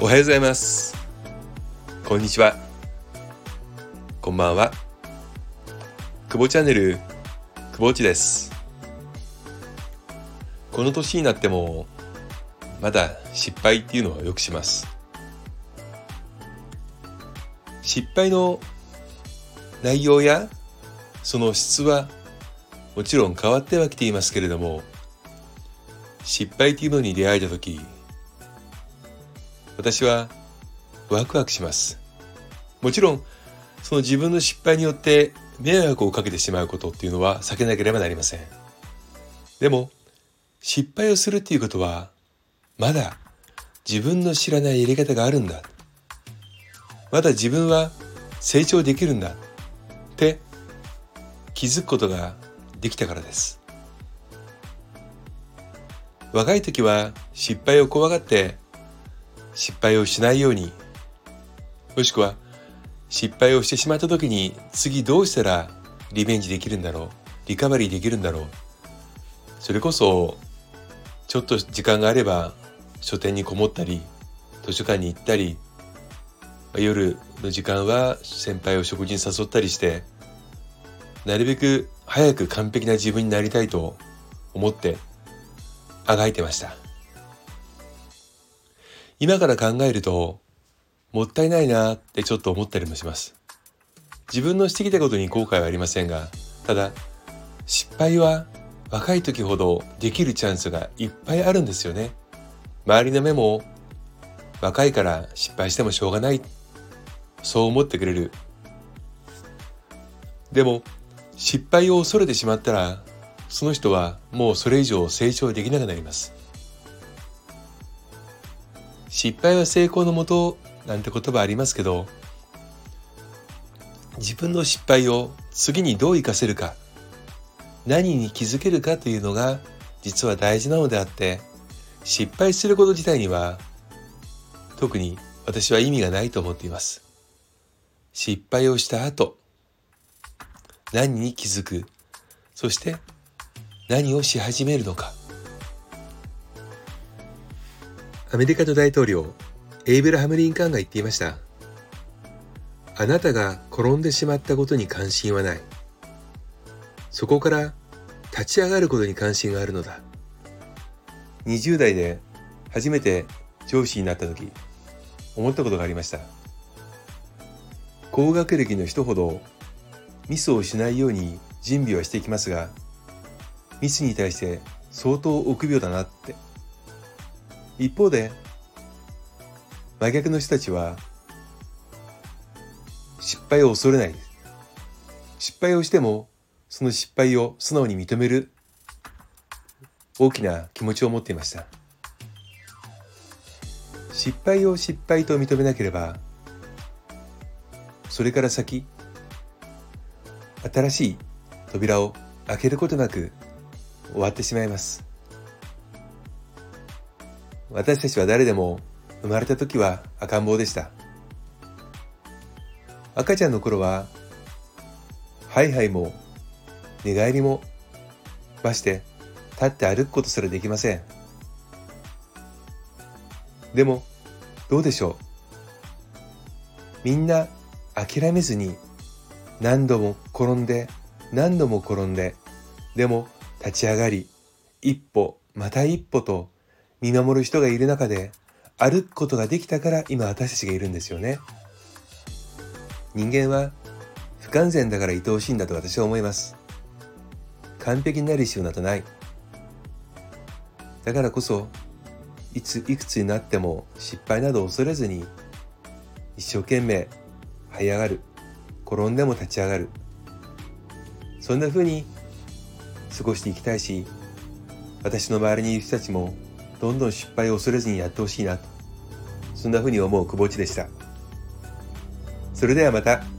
おはようございます。こんにちは、こんばんは。くぼチャンネル、くぼっちです。この年になってもまだ失敗っていうのはよくします。失敗の内容やその質はもちろん変わってはきていますけれども、失敗というのに出会えた時、私はワクワクします。もちろんその自分の失敗によって迷惑をかけてしまうことっていうのは避けなければなりません。でも失敗をするっていうことは、まだ自分の知らないやり方があるんだ、まだ自分は成長できるんだって気づくことができたからです。若い時は失敗を怖がって失敗をしないように、もしくは失敗をしてしまった時に次どうしたらリベンジできるんだろう、リカバリーできるんだろう、それこそちょっと時間があれば書店にこもったり図書館に行ったり、夜の時間は先輩を食事に誘ったりして、なるべく早く完璧な自分になりたいと思ってあがいてました。今から考えるともったいないなってちょっと思ったりもします。自分のしてきたことに後悔はありませんが、ただ失敗は若い時ほどできるチャンスがいっぱいあるんですよね。周りの目も若いから失敗してもしょうがない、そう思ってくれる。でも失敗を恐れてしまったら、その人はもうそれ以上成長できなくなります。失敗は成功のもとなんて言葉ありますけど、自分の失敗を次にどう生かせるか、何に気づけるかというのが実は大事なのであって、失敗すること自体には特に私は意味がないと思っています。失敗をした後、何に気づく、そして何をし始めるのか。アメリカの大統領エイブラハム・リンカーンが言っていました。あなたが転んでしまったことに関心はない、そこから立ち上がることに関心があるのだ。20代で初めて上司になった時、思ったことがありました。高学歴の人ほどミスをしないように準備はしていきますが、ミスに対して相当臆病だなって。一方で真逆の人たちは失敗を恐れない、失敗をしてもその失敗を素直に認める大きな気持ちを持っていました。失敗を失敗と認めなければ、それから先新しい扉を開けることなく終わってしまいます。私たちは誰でも生まれた時は赤ん坊でした。赤ちゃんの頃はハイハイも寝返りも、まして立って歩くことすらできません。でもどうでしょう、みんな諦めずに何度も転んで何度も転んで、でも立ち上がり一歩また一歩と見守る人がいる中で歩くことができたから、今私たちがいるんですよね。人間は不完全だから愛おしいんだと私は思います。完璧になる必要などない。だからこそいくつになっても失敗など恐れずに、一生懸命這い上がる、転んでも立ち上がる、そんな風に過ごしていきたいし、私の周りにいる人たちもどんどん失敗を恐れずにやってほしいなと、そんな風に思うくぼっちでした。それではまた。